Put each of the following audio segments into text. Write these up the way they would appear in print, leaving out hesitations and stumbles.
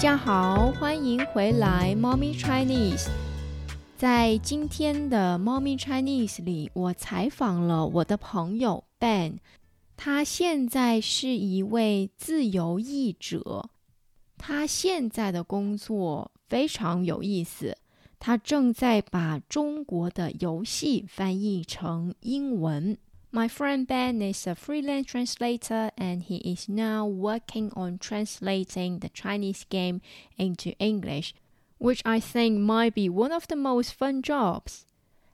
家好，欢迎回来 Mommy Chinese。 在今天的 Mommy Chinese 里，我采访了我的朋友 Ben， 他现在是一位自由译者。他现在的工作非常有意思，他正在把中国的游戏翻译成英文。My friend Ben is a freelance translator and he is now working on translating the Chinese game into English, which I think might be one of the most fun jobs.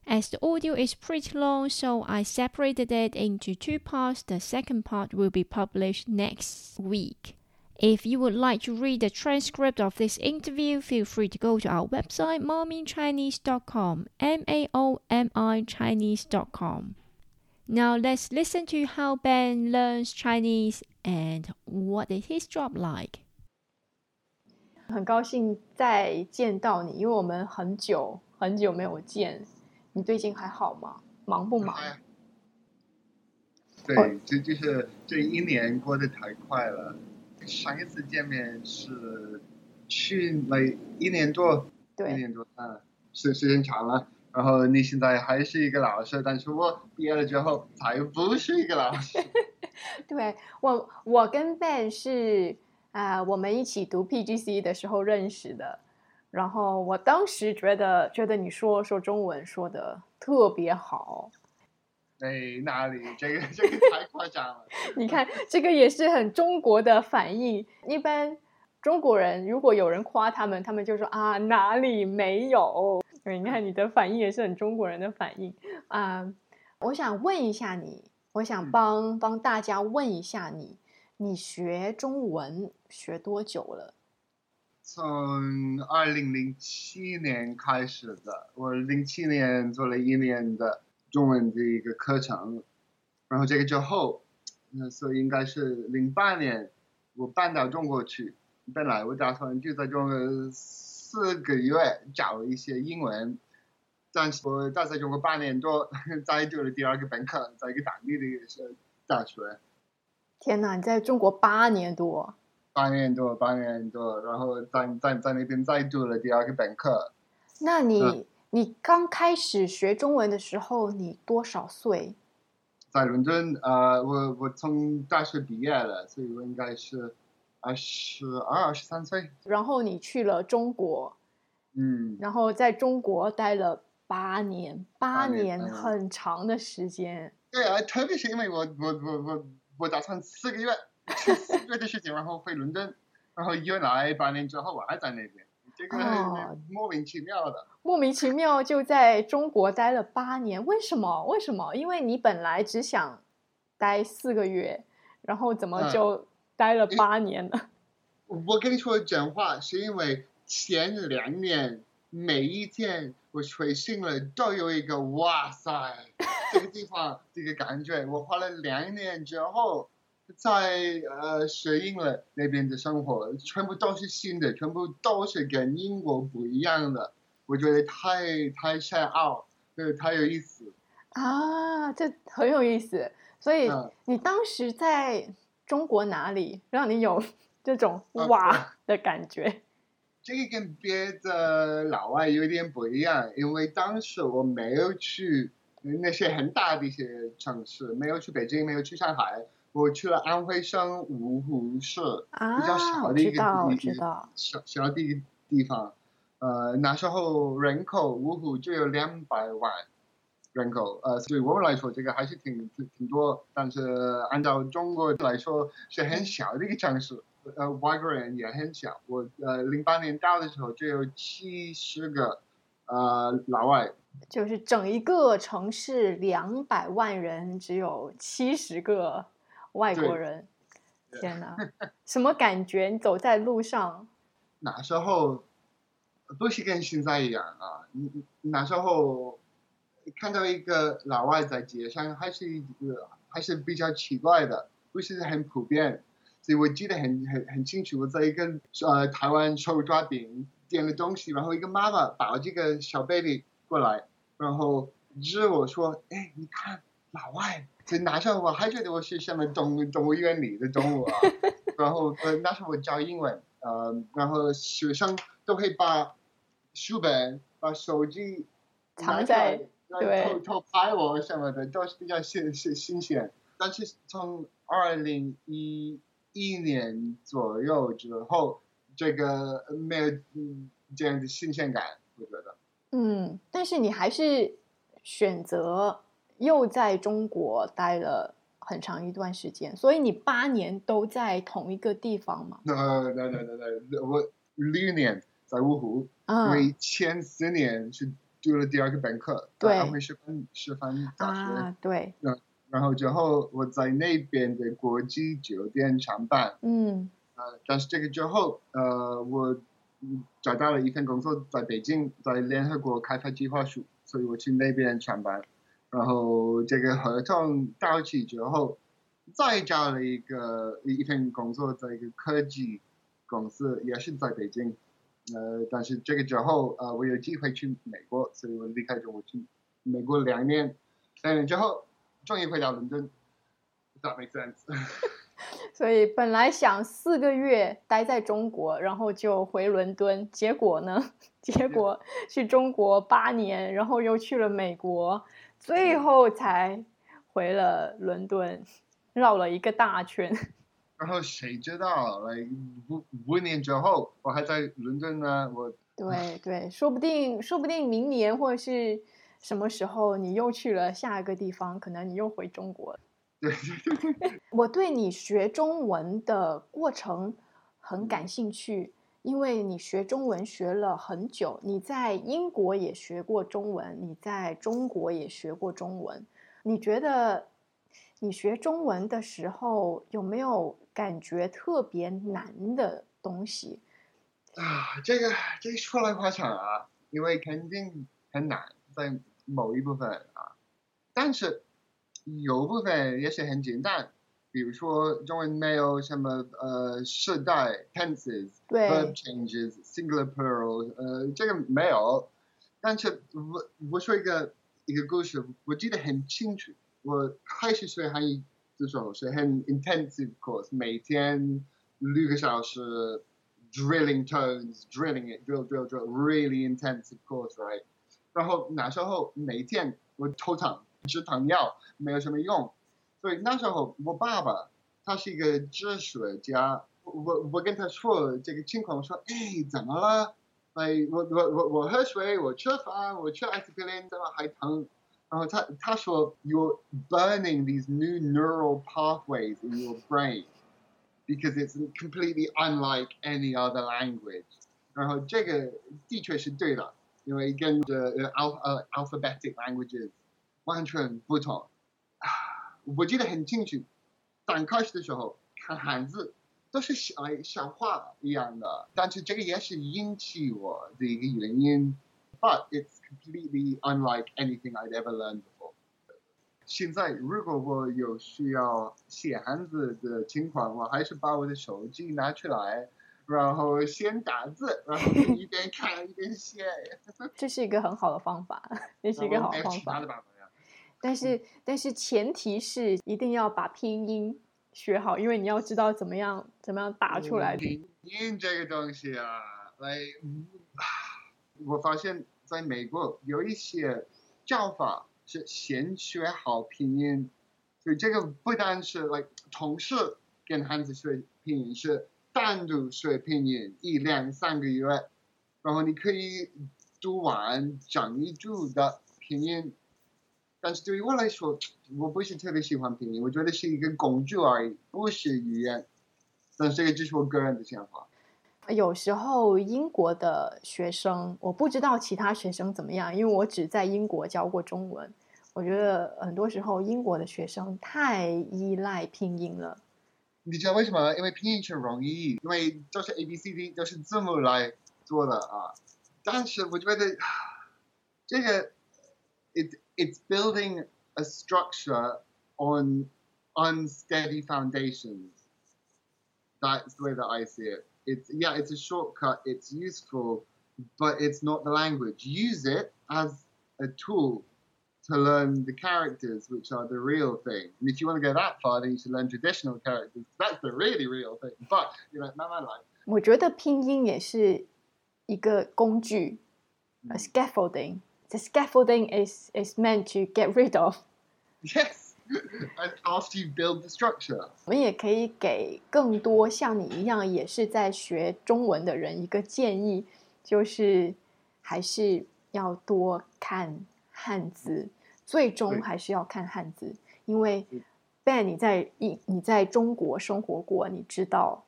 As the audio is pretty long, so I separated it into two parts. The second part will be published next week. If you would like to read the transcript of this interview, feel free to go to our website maomichinese.com, maomichinese.com.Now let's listen to how Ben learns Chinese and what is his job like. 很高兴再见到你，因为我们很久很久没有见。你最近还好吗？忙不忙？对，就是这一年过得太快了。上一次见面是去了一年多，对，一年多，时间长了。然后你现在还是一个老师，但是我毕业了之后才不是一个老师。对，我跟 Ben 是我们一起读 PGC 的时候认识的。然后我当时觉得你说中文说的特别好。哎，哪里？这个太夸张了。你看，这个也是很中国的反应。一般中国人如果有人夸他们，他们就说啊哪里没有。你看你的反应也是很中国人的反应我想问一下你，我想帮大家问一下你，你学中文学多久了？从2007年开始的，我2007年做了一年的中文的一个课程，然后这个之后，所以应该是08年我搬到中国去，本来我打算就在中国4个月找一些英文，但是我待在中国8年多，在读了第二个本科，在一个当地的大学。天哪，你在中国8年多？8年多，然后在那边再读了第二个本科。那你刚开始学中文的时候，你多少岁？在伦敦，我从大学毕业了，所以我应该是22、23岁。然后你去了中国，然后在中国待了八年，很长的时间。对啊，特别是因为我打算4个月的事情，然后回伦敦，然后原来8年之后我还在那边，这个莫名其妙的。莫名其妙就在中国待了8年，为什么？因为你本来只想待4个月，然后怎么就待了8年了。我跟你说真话，是因为前2年每一天我睡醒了都有一个哇塞，这个地方这个感觉。我花了2年之后才适应了那边的生活，全部都是新的，全部都是跟英国不一样的。我觉得太深奥，太有意思啊，这很有意思。所以你当时在中国哪里让你有这种哇的感觉？这个跟别的老外有点不一样，因为当时我没有去那些很大的一些城市，没有去北京，没有去上海，我去了安徽省芜湖市，比较小的一个小的地方。那时候人口芜湖就有200万。人口，对我们来说这个还是挺多，但是按照中国来说是很小的一个城市，外国人也很小。我08年到的时候就有70个老外，就是整一个城市200万人只有70个外国人。天哪，什么感觉？你走在路上，那时候不是跟现在一样啊，那时候看到一个老外在街上还是比较奇怪的，不是很普遍。所以我记得很清楚，我在一个台湾手抓饼点了东西，然后一个妈妈把这个小 baby 过来，然后指我说：“哎，你看老外。”所以那时候我还觉得我是什么动物园里的动物啊。然后那时候我教英文，然后学生都会把书本、把手机藏在对偷拍我什么的，都是比较新鲜。但是从2011年左右之后，这个没有这样的新鲜感，我觉得。嗯，但是你还是选择又在中国待了很长一段时间，所以你8年都在同一个地方吗？No， 我6年在芜湖，因为前4年是读了第二个本科，对，安徽师范大学，对，然后之后我在那边的国际酒店上班，但是这个之后，我找到了一份工作在北京，在联合国开发计划署，所以我去那边上班。然后这个合同到期之后，再找了一份工作，在一个科技公司，也是在北京。但是这个之后，我有机会去美国，所以我离开中国去美国2年。2年之后，终于回到伦敦。That makes sense 。所以本来想4个月待在中国，然后就回伦敦，结果呢？结果去中国8年，然后又去了美国。最后才回了伦敦，绕了一个大圈。然后谁知道，5年之后我还在伦敦呢。我对，说不定明年或者是什么时候你又去了下一个地方，可能你又回中国了。对。我对你学中文的过程很感兴趣，因为你学中文学了很久，你在英国也学过中文，你在中国也学过中文。你觉得你学中文的时候有没有感觉特别难的东西？这个说来话长啊，因为肯定很难，在某一部分啊，但是有部分也是很简单。比如说中文没有什么时代 tenses verb changes singular plural， 这个没有。但是我说一个故事，我记得很清楚。我开始学汉语的时候是很 intensive course， 每天6个小时 drilling tones drilling it drill really intensive course right。 然后那时候每天我头疼吃糖药没有什么用。所以那时候我爸爸他是一个哲学家，我跟他说这个情况，我说怎么了？我喝水，我吃饭，我吃艾司克林，怎么还疼？然后他说 ，You're burning these new neural pathways in your brain because it's completely unlike any other language。然后这个的确是对的，因为跟alphabetic languages 完全不同。我记得很清楚，刚开始的时候看汉字都是像画一样的，但是这个也是引起我的一个原因。But it's completely unlike anything I'd ever learned before。现在如果我有需要写汉字的情况，我还是把我的手机拿出来，然后先打字，然后一边看一边写。这是一个很好的方法，这是一个好方法。但是前提是一定要把拼音学好，因为你要知道怎么样打出来。拼音这个东西啊，我发现在美国有一些叫法是先学好拼音，所以这个不单是同时跟汉字学拼音，是单独学拼音1-3个月，然后你可以读完整一句的拼音。但是对于我来说，我不是特别喜欢拼音，我觉得是一个工具而已，不是语言。但是这个就是我个人的想法。有时候英国的学生，我不知道其他学生怎么样，因为我只在英国教过中文。我觉得很多时候英国的学生太依赖拼音了。你知道为什么？因为拼音是容易，因为就是 ABCD 就是字母来做的啊。但是我觉得这个It's building a structure on unsteady foundations. That's the way that I see it. It's a shortcut. It's useful, but it's not the language. Use it as a tool to learn the characters, which are the real thing. And if you want to go that far, then you should learn traditional characters. That's the really real thing. But, not my life. 我觉得拼音也是一个工具 ，a scaffolding. The scaffolding is meant to get rid of. Yes, and after you build the structure. 我们也可以给更多像你一样也是在学中文的人一个建议，就是还是要多看汉字，最终还是要看汉字，因为 Ben 你在中国生活过，你知道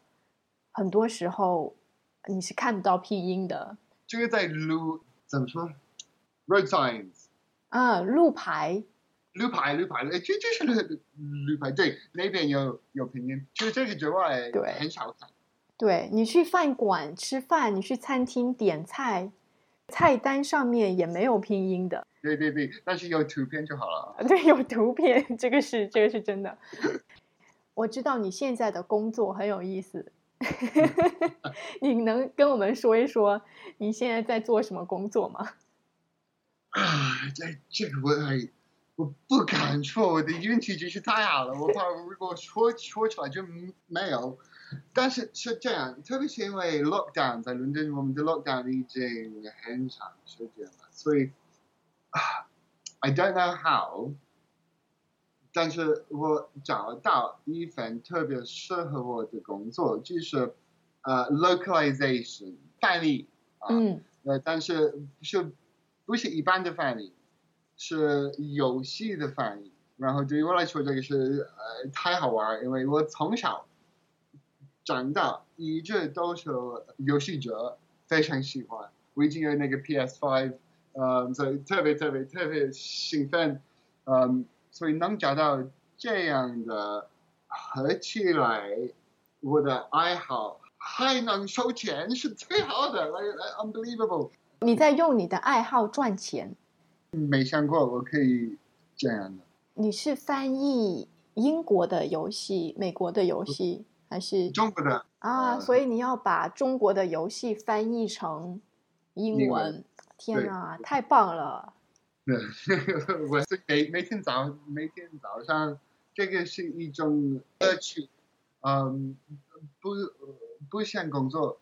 很多时候你是看不到拼音的，就是在路怎么说 road signs 啊，路牌，就是路牌，对，那边有拼音，除了这个之外，对，很少看。对，你去饭馆吃饭，你去餐厅点菜，菜单上面也没有拼音的。对，但是有图片就好了。对，有图片，这个是真的。我知道你现在的工作很有意思，你能跟我们说一说你现在在做什么工作吗？这个我不敢说，我的运气真是太好了，我怕如果说出来就没有。但是这样，特别是因为 lockdown 在伦敦，我们的 lockdown 已经很长时间了，所以I don't know how， 但是我找到一份特别适合我的工作，就是localization 翻译啊，但是不是一般的翻译，是游戏的翻译。然后对于我来说，这个是太好玩，因为我从小长大一直都是游戏者，非常喜欢。我已经有那个 PS5。所以特别兴奋，所以能找到这样的合起来我的爱好还能收钱是最好的， unbelievable。 你在用你的爱好赚钱？没想过我可以这样的。你是翻译英国的游戏、美国的游戏还是中国的啊？所以你要把中国的游戏翻译成英文。天哪，太棒了。我是每天早上这个是一种乐趣，不想工作。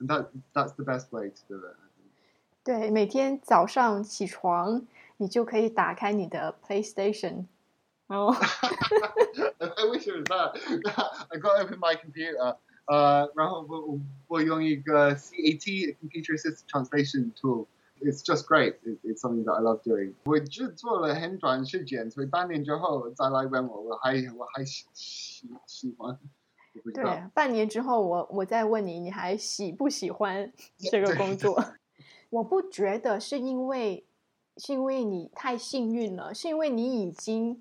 That's the best way to do it. 对，每天早上起床你就可以打开你的 PlayStation. Oh. I wish it was that. I got open my computer.然后我用一个 CAT Computer Assisted Translation Tool. It's just great. It's something that I love doing. 我只做了很短时间，所以半年之后再来问我还喜欢。对，半年之后我再问你，你还喜不喜欢这个工作？我不觉得是因为你太幸运了，是因为你已经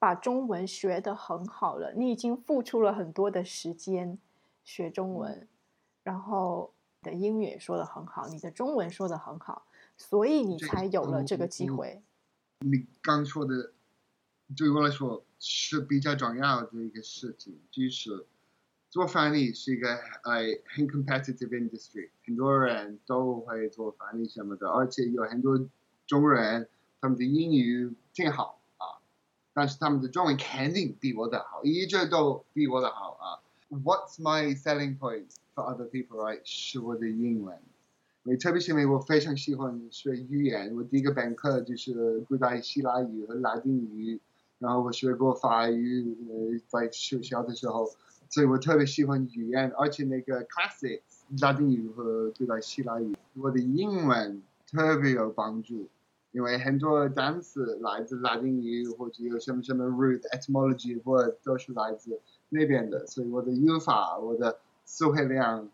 把中文学得很好了，你已经付出了很多的时间。学中文，然后你的英语也说得很好，你的中文说得很好，所以你才有了这个机会。你刚说的对我来说是比较重要的一个事情，就是做翻译是一个很 competitive industry， 很多人都会做翻译什么的，而且有很多中国人他们的英语挺好啊，但是他们的中文肯定比我的好，一直都比我的好啊。What's my selling point for other people, right? 是我的英文。特别是因为我非常喜欢学语言，我第一个本科就是古代希腊语和拉丁语，然后我学过法语，在学校的时候，所以我特别喜欢语言，而且那个 classics 拉丁语和古代希腊语，我的英文特别有帮助，因为很多单词来自拉丁语，或者有什么什么 root etymology of word 都是来自那边的，所以我的语法，我的词汇量，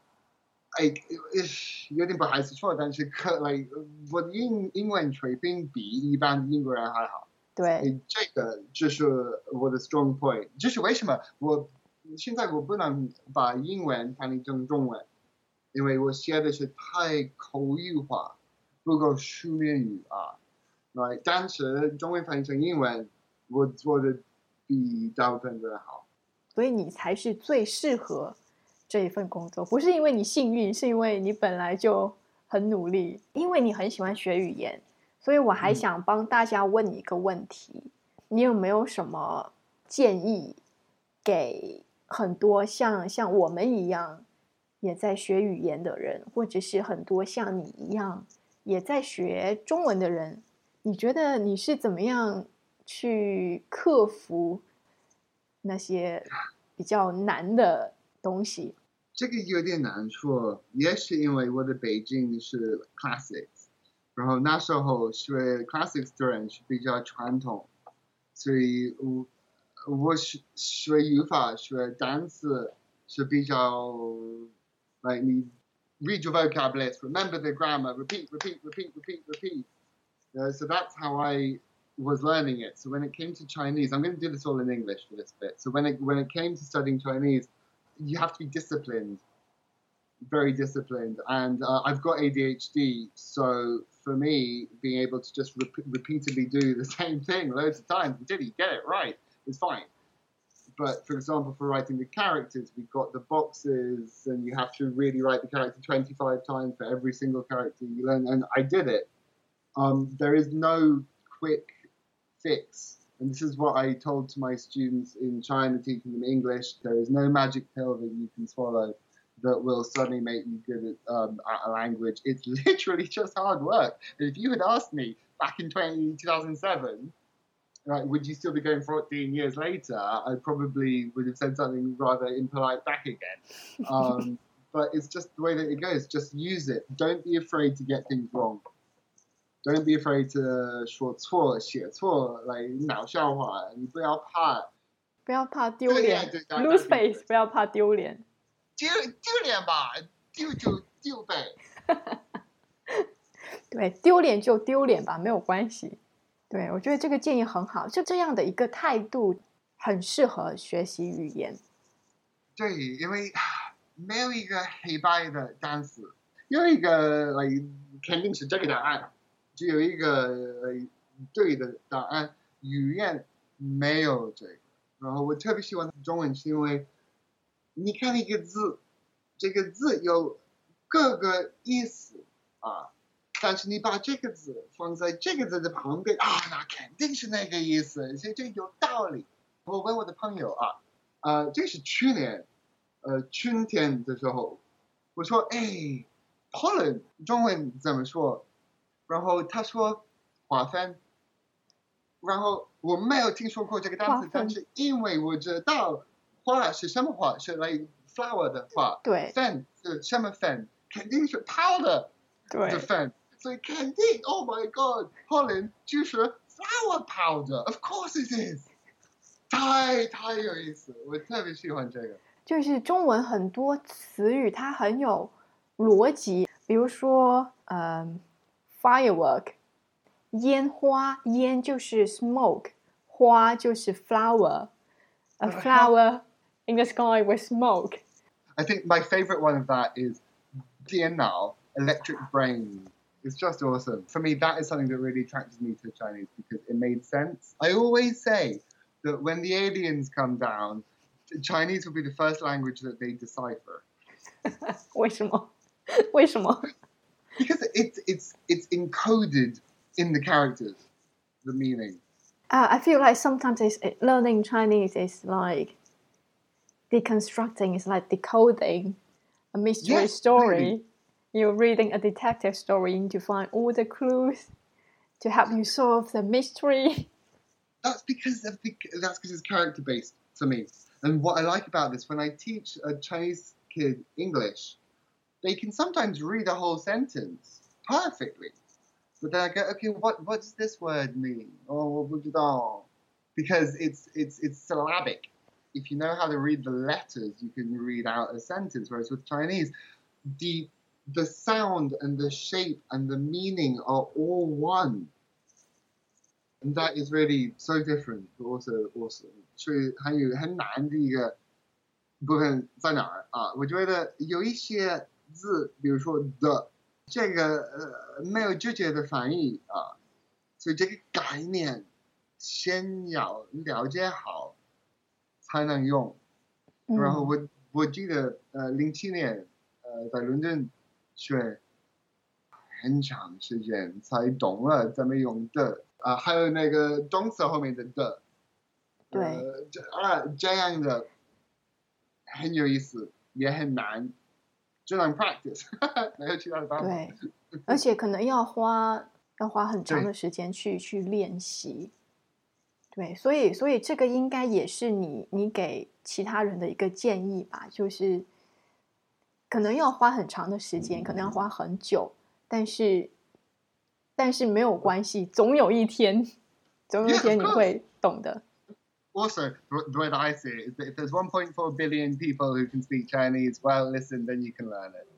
有点不好意思说，但是我的英文水平比一般英国人还好。对，这个就是我的 strong point， 就是为什么我现在我不能把英文翻译成中文，因为我写的是太口语化，不够书面语啊。但是中文翻译成英文，我做的比大部分人好。所以你才是最适合这一份工作，不是因为你幸运，是因为你本来就很努力，因为你很喜欢学语言。所以我还想帮大家问你一个问题，你有没有什么建议给很多像我们一样也在学语言的人，或者是很多像你一样也在学中文的人，你觉得你是怎么样去克服那些比较难的东西？这个有点难说，也是因为我的背景是 classics， 然后那时候学 classics 的人是比较传统，所以我学语法、学单词是比较 like 你 read your vocab list, remember the grammar, repeat. So that's how I was learning it. So when it came to Chinese, I'm going to do this all in English for this bit. So when it came to studying Chinese, you have to be disciplined, very disciplined. And I've got ADHD, so for me, being able to just repeatedly do the same thing loads of times until you get it right is fine. But for example, for writing the characters, we've got the boxes, and you have to really write the character 25 times for every single character you learn. And I did it. There is no quick fix. And this is what I told to my students in China, teaching them English. There is no magic pill that you can swallow that will suddenly make you good at a language. It's literally just hard work. And if you had asked me back in 2007, right, would you still be going 14 years later, I probably would have said something rather impolite back again. But it's just the way that it goes. Just use it. Don't be afraid to get things wrong. Don't be afraid to 说错、写错、来闹笑话。你不要怕，不要怕丢脸 ，lose face， 不要怕丢脸，丢脸吧，丢呗。对，丢脸就丢脸吧，没有关系。对，我觉得这个建议很好，就这样的一个态度很适合学习语言。对，因为没有一个黑白的单词，有一个肯定是这个答案。只有一个对的答案，语言没有这个。然后我特别喜欢中文，是因为你看一个字，这个字有各个意思啊，但是你把这个字放在这个字的旁边啊，那肯定是那个意思，所以这有道理。我问我的朋友这是去年春天的时候，我说哎 ，Pollen 中文怎么说？然后他说划分，然后我没有听说过这个单词，但是因为我知道花是什么花，是来 flower 的花，对，分是什么分，肯定是桃的分，所以肯定 Oh my God， Holland 就是 flower powder，Of course it is， 太有意思，我特别喜欢这个。就是中文很多词语它很有逻辑，比如说firework 烟花，烟就是 smoke， 花就是 flower， a flower in the sky with smoke. I think my favorite one of that is Dianao, electric brain. It's just awesome. For me, that is something that really attracted me to Chinese because it made sense. I always say that when the aliens come down, Chinese will be the first language that they decipher. 为什么？为什么？Because it's encoded in the characters, the meaning. I feel like sometimes learning Chinese is like deconstructing, it's like decoding a mystery story. Really. You're reading a detective story and you find all the clues to help you solve the mystery. That's because it's character-based for me. And what I like about this, when I teach a Chinese kid English, they can sometimes read a whole sentence perfectly. But then I go, okay, what does this word mean? Because it's syllabic. If you know how to read the letters, you can read out a sentence. Whereas with Chinese, the sound and the shape and the meaning are all one. And that is really so different, but also awesome. 所以很难的一个部分在哪儿啊？我觉得有一些字，比如说的，这个没有直接的翻译啊，所以这个概念先要了解好才能用。然后我记得07年在伦敦学很长时间才懂了怎么用的啊，还有那个动词后面的的，对这样的很有意思，也很难。just on practice 没有其他的方法。对，而且可能要花很长的时间去练习。对，所以这个应该也是你给其他人的一个建议吧，就是可能要花很长的时间，可能要花很久，但是没有关系，总有一天你会懂的。Also, the way that I see it is that if there's 1.4 billion people who can speak Chinese, well, listen, then you can learn it.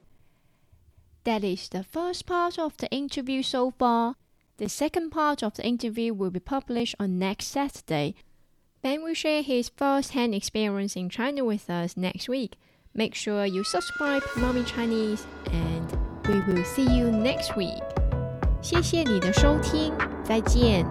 That is the first part of the interview so far. The second part of the interview will be published on next Saturday. Ben will share his first-hand experience in China with us next week. Make sure you subscribe to Mommy Chinese, and we will see you next week. 谢谢你的收听，再见。